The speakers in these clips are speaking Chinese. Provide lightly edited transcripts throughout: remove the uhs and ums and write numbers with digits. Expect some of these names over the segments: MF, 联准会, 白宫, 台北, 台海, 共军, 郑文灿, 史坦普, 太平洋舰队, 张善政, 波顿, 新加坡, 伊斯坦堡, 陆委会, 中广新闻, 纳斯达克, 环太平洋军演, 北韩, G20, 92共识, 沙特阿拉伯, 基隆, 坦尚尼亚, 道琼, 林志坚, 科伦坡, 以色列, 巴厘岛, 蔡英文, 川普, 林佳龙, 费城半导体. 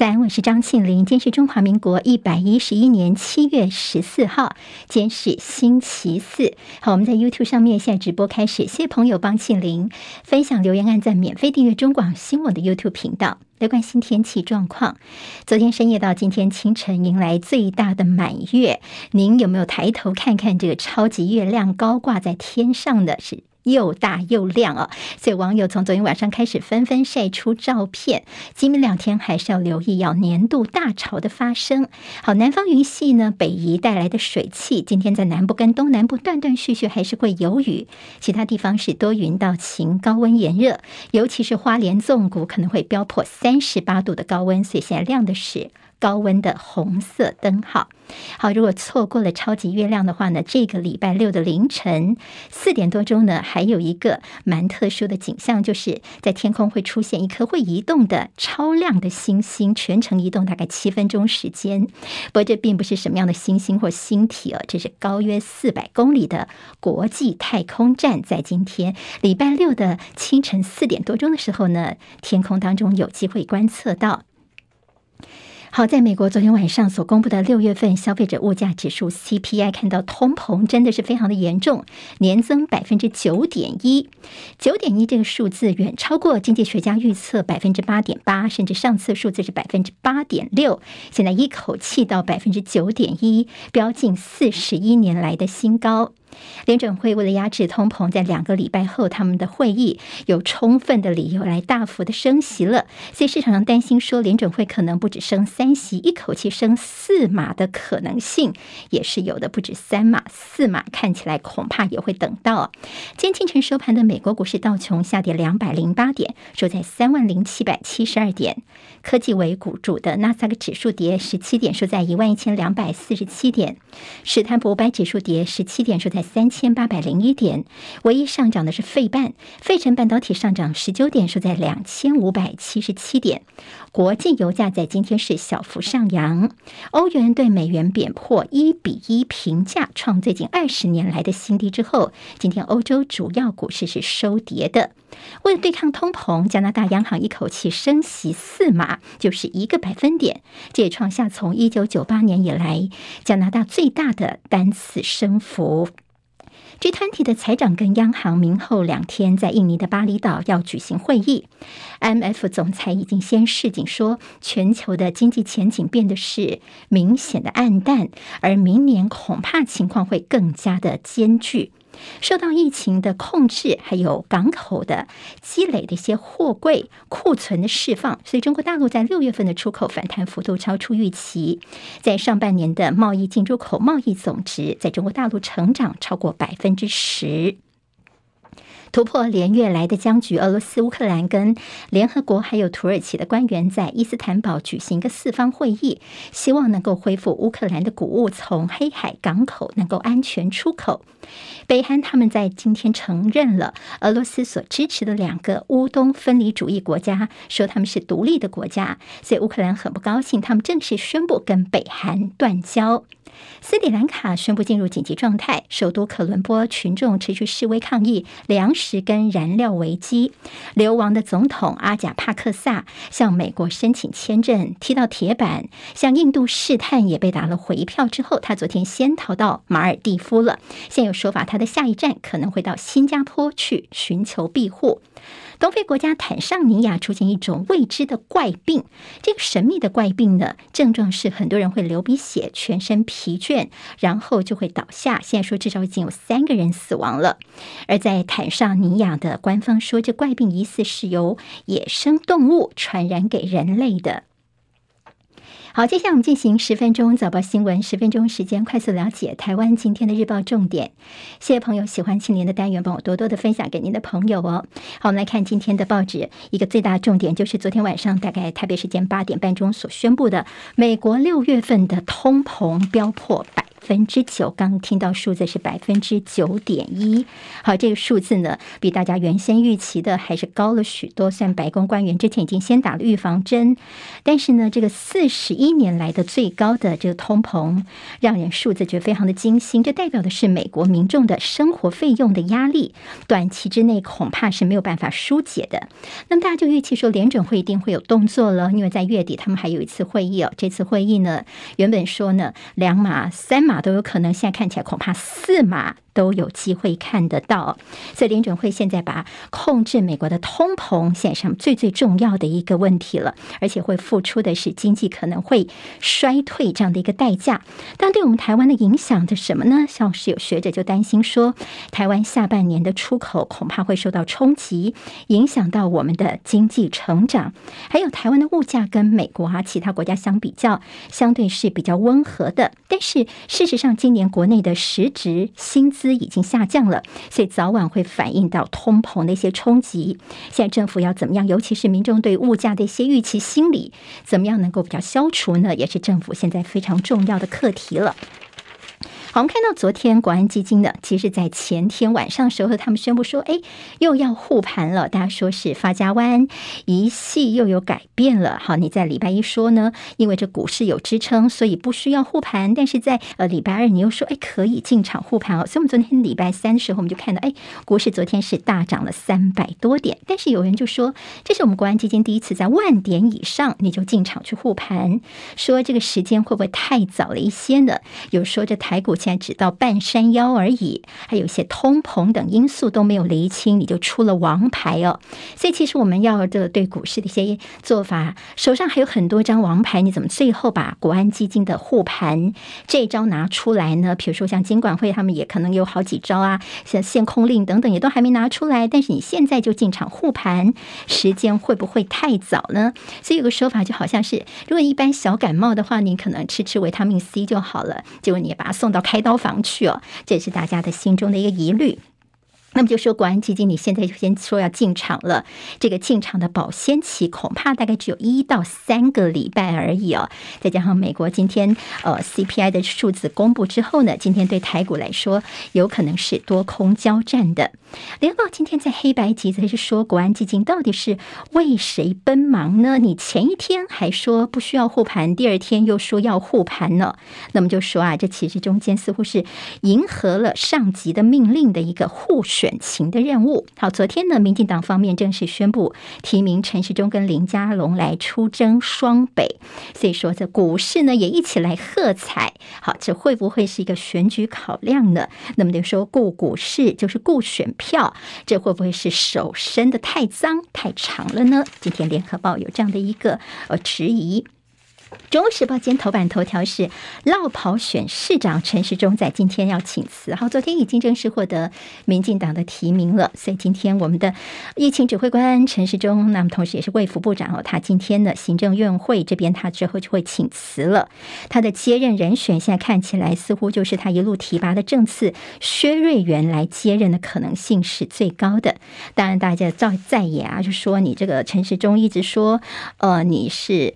早安，我是张庆玲。今天是中华民国111年7月14号，今天是星期四。好，我们在 YouTube 上面现在直播开始，谢谢朋友帮庆玲分享、留言、按赞、免费订阅中广新闻的 YouTube 频道。来关心天气状况，昨天深夜到今天清晨迎来最大的满月，您有没有抬头看看这个超级月亮高挂在天上的是？又大又亮哦，所以网友从昨天晚上开始纷纷晒出照片。今明两天还是要留意要年度大潮的发生。好，南方云系呢，北移带来的水汽，今天在南部跟东南部断断续续还是会有雨，其他地方是多云到晴，高温炎热，尤其是花莲纵谷可能会飙破38度的高温，所以现在亮的是高温的红色灯号。好，如果错过了超级月亮的话呢，这个礼拜六的凌晨4点多钟呢，还有一个蛮特殊的景象，就是在天空会出现一颗会移动的超亮的星星，全程移动大概7分钟时间。不过这并不是什么样的星星或星体哦，这是高约400公里的国际太空站，在今天礼拜六的清晨4点多钟的时候呢，天空当中有机会观测到。好，在美国昨天晚上所公布的6月份消费者物价指数 CPI， 看到通膨真的是非常的严重，年增 9.1%， 9.1 这个数字远超过经济学家预测 8.8%， 甚至上次数字是 8.6%， 现在一口气到 9.1%， 飙近41年来的新高。联准会为了压制通膨，在2个礼拜后他们的会议有充分的理由来大幅的升息了，所以市场上担心说联准会可能不止升3息，一口气升4码的可能性也是有的，不止3码，4码看起来恐怕也会等到。今天清晨收盘的美国股市道琼下跌208点，收在30772点，科技为股主的纳斯达克指数跌17点，收在11247点，史坦普500指数跌17点，收在3801点，唯一上涨的是费半，费城半导体上涨19点，收在2577点。国际油价在今天是小幅上扬，欧元对美元贬破1比1平价，创最近20年来的新低之后，今天欧洲主要股市是收跌的。为了对抗通膨，加拿大央行一口气升息4码，就是1个百分点，这也创下从1998年以来加拿大最大的单次升幅。G20 的财长跟央行明后2天在印尼的巴厘岛要举行会议。MF 总裁已经先示警说，全球的经济前景变得是明显的暗淡，而明年恐怕情况会更加的艰巨。受到疫情的控制，还有港口的积累的一些货柜库存的释放，所以中国大陆在6月份的出口反弹幅度超出预期，在上半年的贸易进出口贸易总值在中国大陆成长超过10%。突破连月来的僵局，俄罗斯、乌克兰跟联合国还有土耳其的官员在伊斯坦堡举行一个4方会议，希望能够恢复乌克兰的谷物从黑海港口能够安全出口。北韩他们在今天承认了俄罗斯所支持的2个乌东分离主义国家，说他们是独立的国家，所以乌克兰很不高兴，他们正式宣布跟北韩断交。斯里兰卡宣布进入紧急状态，首都科伦坡群众持续示威抗议粮食跟燃料危机。流亡的总统阿贾帕克萨向美国申请签证踢到铁板，向印度试探也被打了回票之后，他昨天先逃到马尔地夫了，现有说法他的下一站可能会到新加坡去寻求庇护。东非国家坦尚尼亚出现一种未知的怪病，这个神秘的怪病呢，症状是很多人会流鼻血、全身疲倦，然后就会倒下。现在说至少已经有3个人死亡了。而在坦尚尼亚的官方说，这怪病疑似是由野生动物传染给人类的。好，接下来我们进行10分钟早报新闻，10分钟时间快速了解台湾今天的日报重点。谢谢朋友喜欢庆玲的单元，帮我多多的分享给您的朋友哦。好，我们来看今天的报纸，一个最大重点就是昨天晚上大概台北时间8点半钟所宣布的，美国6月份的通膨飙破9%，刚听到数字是9.1%。好，这个数字呢，比大家原先预期的还是高了许多。虽然白宫官员之前已经先打了预防针，但是呢，这个41年来的最高的这个通膨，让人数字觉得非常的惊心。这代表的是美国民众的生活费用的压力，短期之内恐怕是没有办法疏解的。那么大家就预期说，联准会一定会有动作了，因为在月底他们还有一次会议哦。这次会议呢，原本说呢，2码、3码。都有可能，现在看起来恐怕4码都有机会看得到。所以联准会现在把控制美国的通膨现在上最重要的一个问题了，而且会付出的是经济可能会衰退这样的一个代价。但对我们台湾的影响是什么呢？像是有学者就担心说，台湾下半年的出口恐怕会受到冲击，影响到我们的经济成长。还有台湾的物价跟美国啊其他国家相比较，相对是比较温和的，但是事实上今年国内的实质薪资已经下降了，所以早晚会反映到通膨的一些冲击。现在政府要怎么样，尤其是民众对物价的一些预期心理，怎么样能够比较消除呢？也是政府现在非常重要的课题了。好，我们看到昨天国安基金呢，其实在前天晚上的时候，他们宣布说，又要护盘了。大家说是发家湾一系又有改变了。好，你在礼拜一说呢，因为这股市有支撑，所以不需要护盘。但是在礼拜二你又说，可以进场护盘哦。所以我们昨天礼拜三的时候，我们就看到，股市昨天是大涨了300多点。但是有人就说，这是我们国安基金第一次在10000点以上你就进场去护盘，说这个时间会不会太早了一些呢？有说这台股现在只到半山腰而已，还有一些通膨等因素都没有厘清，你就出了王牌哦。所以其实我们要对股市的一些做法，手上还有很多张王牌，你怎么最后把国安基金的护盘这一招拿出来呢？比如说像金管会他们也可能有好几招啊，像限空令等等也都还没拿出来，但是你现在就进场护盘，时间会不会太早呢？所以有个说法就好像是，如果一般小感冒的话，你可能吃维他命 C 就好了，结果你也把它送到开刀房去哦，这也是大家的心中的一个疑虑。那么就说国安基金你现在就先说要进场了，这个进场的保鲜期恐怕大概只有1到3个礼拜而已哦。再加上美国今天CPI 的数字公布之后呢，今天对台股来说有可能是多空交战的。联合报今天在黑白集则是说，国安基金到底是为谁奔忙呢？你前一天还说不需要护盘，第二天又说要护盘呢。那么就说啊，这其实中间似乎是迎合了上级的命令的一个护选情的任务。好，昨天呢，民进党方面正式宣布提名陈时中跟林佳龙来出征双北，所以说这股市呢也一起来喝彩。好，这会不会是一个选举考量呢？那么就说顾股市就是顾选票，这会不会是手伸的太脏太长了呢？今天联合报有这样的一个质疑。中国时报今天头版头条是落跑选市长陈时中在今天要请辞。好，昨天已经正式获得民进党的提名了，所以今天我们的疫情指挥官陈时中，那么同时也是卫福部长哦，他今天的行政院会这边他之后就会请辞了。他的接任人选现在看起来似乎就是他一路提拔的政次薛瑞元来接任的可能性是最高的。当然大家在野啊就说，你这个陈时中一直说你是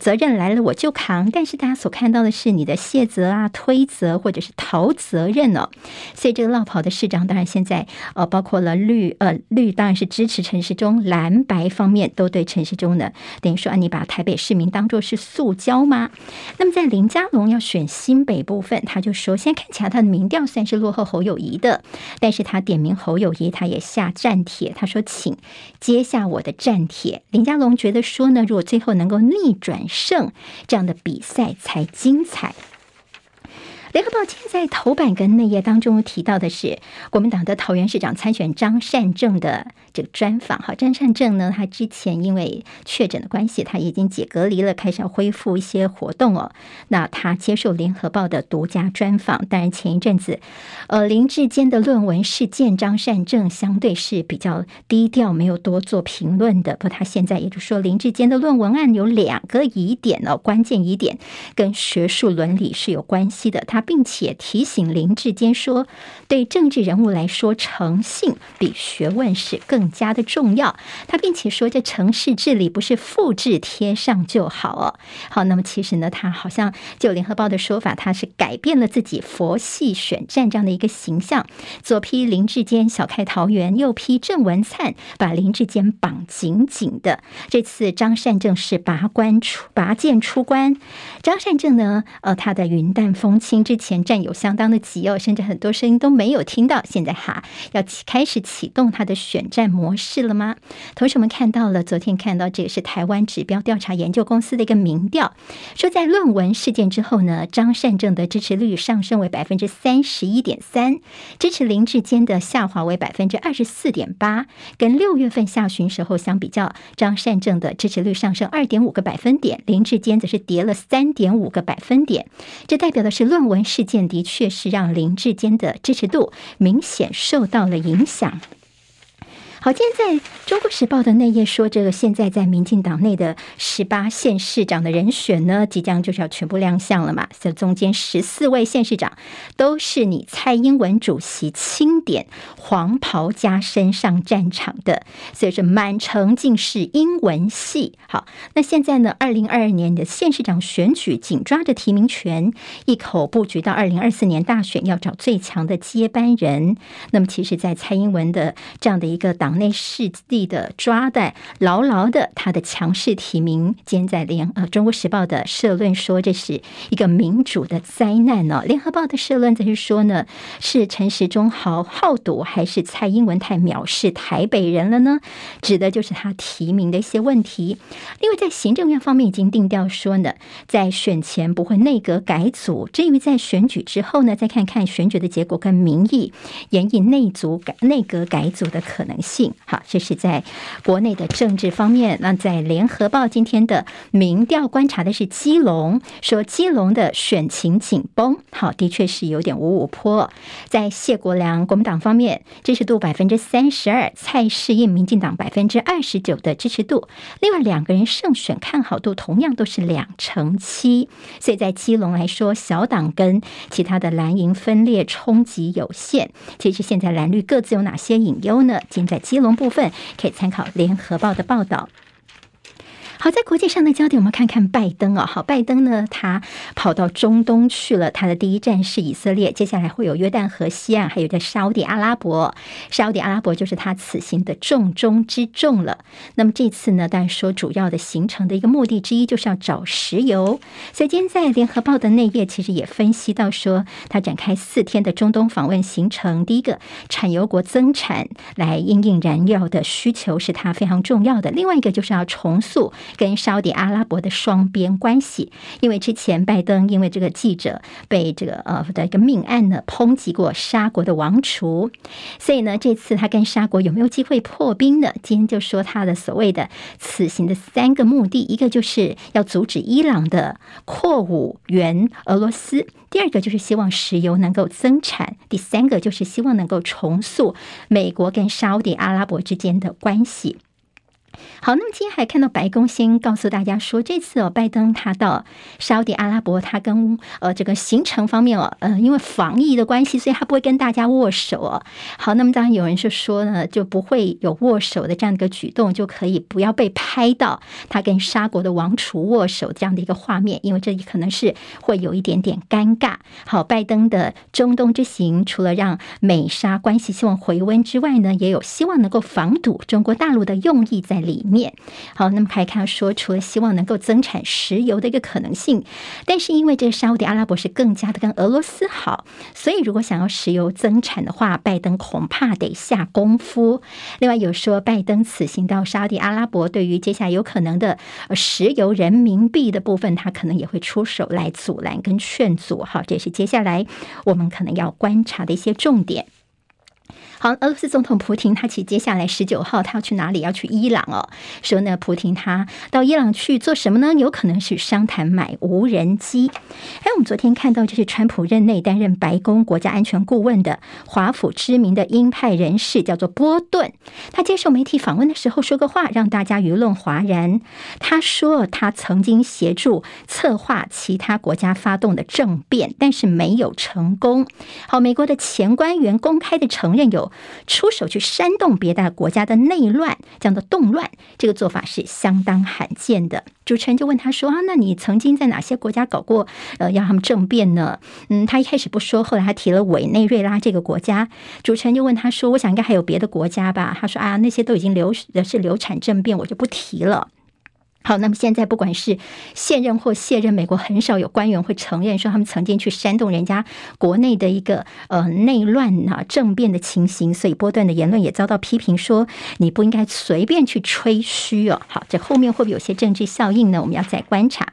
责任来了我就扛，但是大家所看到的是你的卸责啊、推责或者是逃责任哦。所以这个落跑的市长，当然现在包括了绿当然是支持陈时中，蓝白方面都对陈时中呢，等于说你把台北市民当作是塑胶吗？那么在林佳龙要选新北部分，他就说现在看起来他的民调算是落后侯友宜的，但是他点名侯友宜，他也下战帖，他说请接下我的战帖。林佳龙觉得说呢，如果最后能够逆转胜，这样的比赛才精彩。联合报今天在头版跟内页当中提到的是国民党的桃园市长参选张善政的这个专访。好，张善政呢，他之前因为确诊的关系，他已经解隔离了，开始要恢复一些活动哦。那他接受联合报的独家专访。当然前一阵子，林志坚的论文事件，张善政相对是比较低调，没有多做评论的。不过他现在也就说，林志坚的论文案有2个疑点哦，关键疑点跟学术伦理是有关系的。他并且提醒林志坚说，对政治人物来说，诚信比学问是更加的重要。他并且说，这城市治理不是复制贴上就好哦。好，那么其实呢，他好像就联合报的说法，他是改变了自己佛系选战这样的一个形象，左批林志坚小开桃园，右批郑文灿把林志坚绑紧紧的。这次张善政是拔剑出关。张善政呢，他的云淡风轻之前战友相当的急哦，甚至很多声音都没有听到，现在哈要开始启动他的选战模式了吗？同时我们看到了，昨天看到这也是台湾指标调查研究公司的一个民调，说在论文事件之后呢，张善政的支持率上升为 31.3%， 支持林志坚的下滑为 24.8%， 跟6月份下旬时候相比较，张善政的支持率上升 2.5 个百分点，林志坚则是跌了 3.5 个百分点。这代表的是论文事件的确是让林志坚的支持度明显受到了影响。好，今天在中国时报的内页说，这个现在在民进党内的18县市长的人选呢，即将就是要全部亮相了嘛。这中间14位县市长都是你蔡英文主席钦点黄袍加身上战场的，所以是满城尽是英文系。好，那现在呢，2022年的县市长选举紧抓着提名权，一口布局到2024年大选，要找最强的接班人。那么其实在蔡英文的这样的一个党内势力的抓得牢牢的，他的强势提名，今天在中国时报的社论说这是一个民主的灾难哦。联合报的社论则是说呢，是陈时中好赌，还是蔡英文太藐视台北人了呢？指的就是他提名的一些问题。另外在行政院方面已经定调说呢，在选前不会内阁改组，至于在选举之后呢，再看看选举的结果跟民意，研议内阁改组的可能性。好，这是在国内的政治方面。那在联合报今天的民调观察的是基隆，说基隆的选情紧绷，好，的确是有点五五波。在谢国良国民党方面支持度 32%， 蔡适应民进党 29% 的支持度，另外两个人胜选看好度同样都是2成7%，所以在基隆来说，小党跟其他的蓝营分裂冲击有限。其实现在蓝绿各自有哪些隐忧呢？今天在基隆部分可以参考联合报的报道。好，在国际上的焦点，我们看看拜登哦。好，拜登呢，他跑到中东去了，他的第一站是以色列，接下来会有约旦河西岸，还有在沙地阿拉伯。沙地阿拉伯就是他此行的重中之重了。那么这次呢，当然说主要的行程的一个目的之一就是要找石油。所以今天在联合报的内页其实也分析到说，他展开4天的中东访问行程。第一个，产油国增产来因应燃料的需求是他非常重要的。另外一个就是要重塑跟沙特阿拉伯的双边关系，因为之前拜登因为这个记者被这个的一个命案呢抨击过沙国的王储，所以呢这次他跟沙国有没有机会破冰呢？今天就说他的所谓的此行的3个目的，一个就是要阻止伊朗的扩武援俄罗斯，第二个就是希望石油能够增产，第三个就是希望能够重塑美国跟沙特阿拉伯之间的关系。好，那么今天还看到白宫先告诉大家说，这次拜登他到沙特阿拉伯，他跟这个行程方面因为防疫的关系，所以他不会跟大家握手哦。好，那么当然有人是说呢，就不会有握手的这样一个举动，就可以不要被拍到他跟沙国的王储握手这样的一个画面，因为这可能是会有一点点尴尬。好，拜登的中东之行，除了让美沙关系希望回温之外呢，也有希望能够防堵中国大陆的用意在里面。好，那么还看说，除了希望能够增产石油的一个可能性，但是因为这个沙特阿拉伯是更加的跟俄罗斯好，所以如果想要石油增产的话，拜登恐怕得下功夫。另外有说，拜登此行到沙特阿拉伯，对于接下来有可能的石油人民币的部分，他可能也会出手来阻拦跟劝阻。好，这是接下来我们可能要观察的一些重点。好，俄罗斯总统普廷他其实接下来19号他要去哪里？要去伊朗哦。说呢，普廷他到伊朗去做什么呢？有可能是商谈买无人机。还有我们昨天看到，就是川普任内担任白宫国家安全顾问的华府知名的鹰派人士叫做波顿，他接受媒体访问的时候说个话，让大家舆论哗然。他说他曾经协助策划其他国家发动的政变，但是没有成功。好，美国的前官员公开的承认有出手去煽动别的国家的内乱，这样的动乱，这个做法是相当罕见的。主持人就问他说啊，那你曾经在哪些国家搞过要他们政变呢？他一开始不说，后来他提了委内瑞拉这个国家。主持人就问他说，我想应该还有别的国家吧？他说啊，那些都已经流产政变，我就不提了。好，那么现在不管是现任或卸任，美国很少有官员会承认说他们曾经去煽动人家国内的一个内乱啊政变的情形，所以波顿的言论也遭到批评，说你不应该随便去吹嘘哦。好，这后面会不会有些政治效应呢？我们要再观察。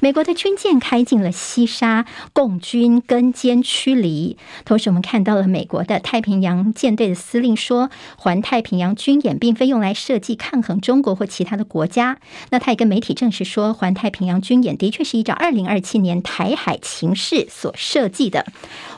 美国的军舰开进了西沙，共军跟歼驱离。同时我们看到了美国的太平洋舰队的司令说，环太平洋军演并非用来设计抗衡中国或其他的国家。那他也跟媒体证实说，环太平洋军演的确是依照2027年台海情势所设计的。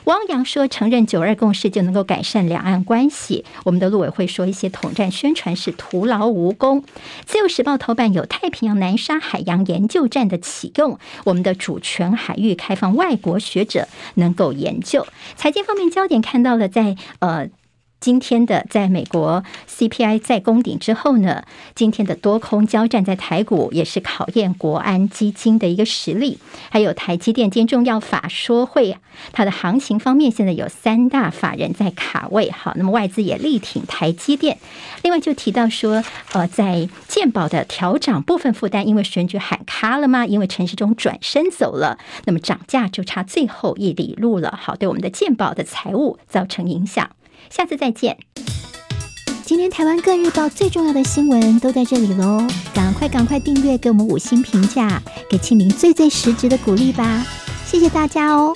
汪洋说，承认92共识就能够改善两岸关系。我们的陆委会说，一些统战宣传是徒劳无功。自由时报头版有太平洋南沙海洋研究站的启用，我们的主权海域开放外国学者能够研究。财经方面焦点看到了在今天的在美国 CPI 再攻顶之后呢，今天的多空交战在台股也是考验国安基金的一个实力。还有台积电今天重要法说会，它的行情方面现在有三大法人在卡位。好，那么外资也力挺台积电。另外就提到说在健保的调涨部分负担，因为选举喊卡了吗？因为陈时中转身走了，那么涨价就差最后一里路了。好，对我们的健保的财务造成影响，下次再见。今天台湾各日报最重要的新闻都在这里喽，赶快订阅，给我们5星评价，给庆玲最实质的鼓励吧，谢谢大家哦。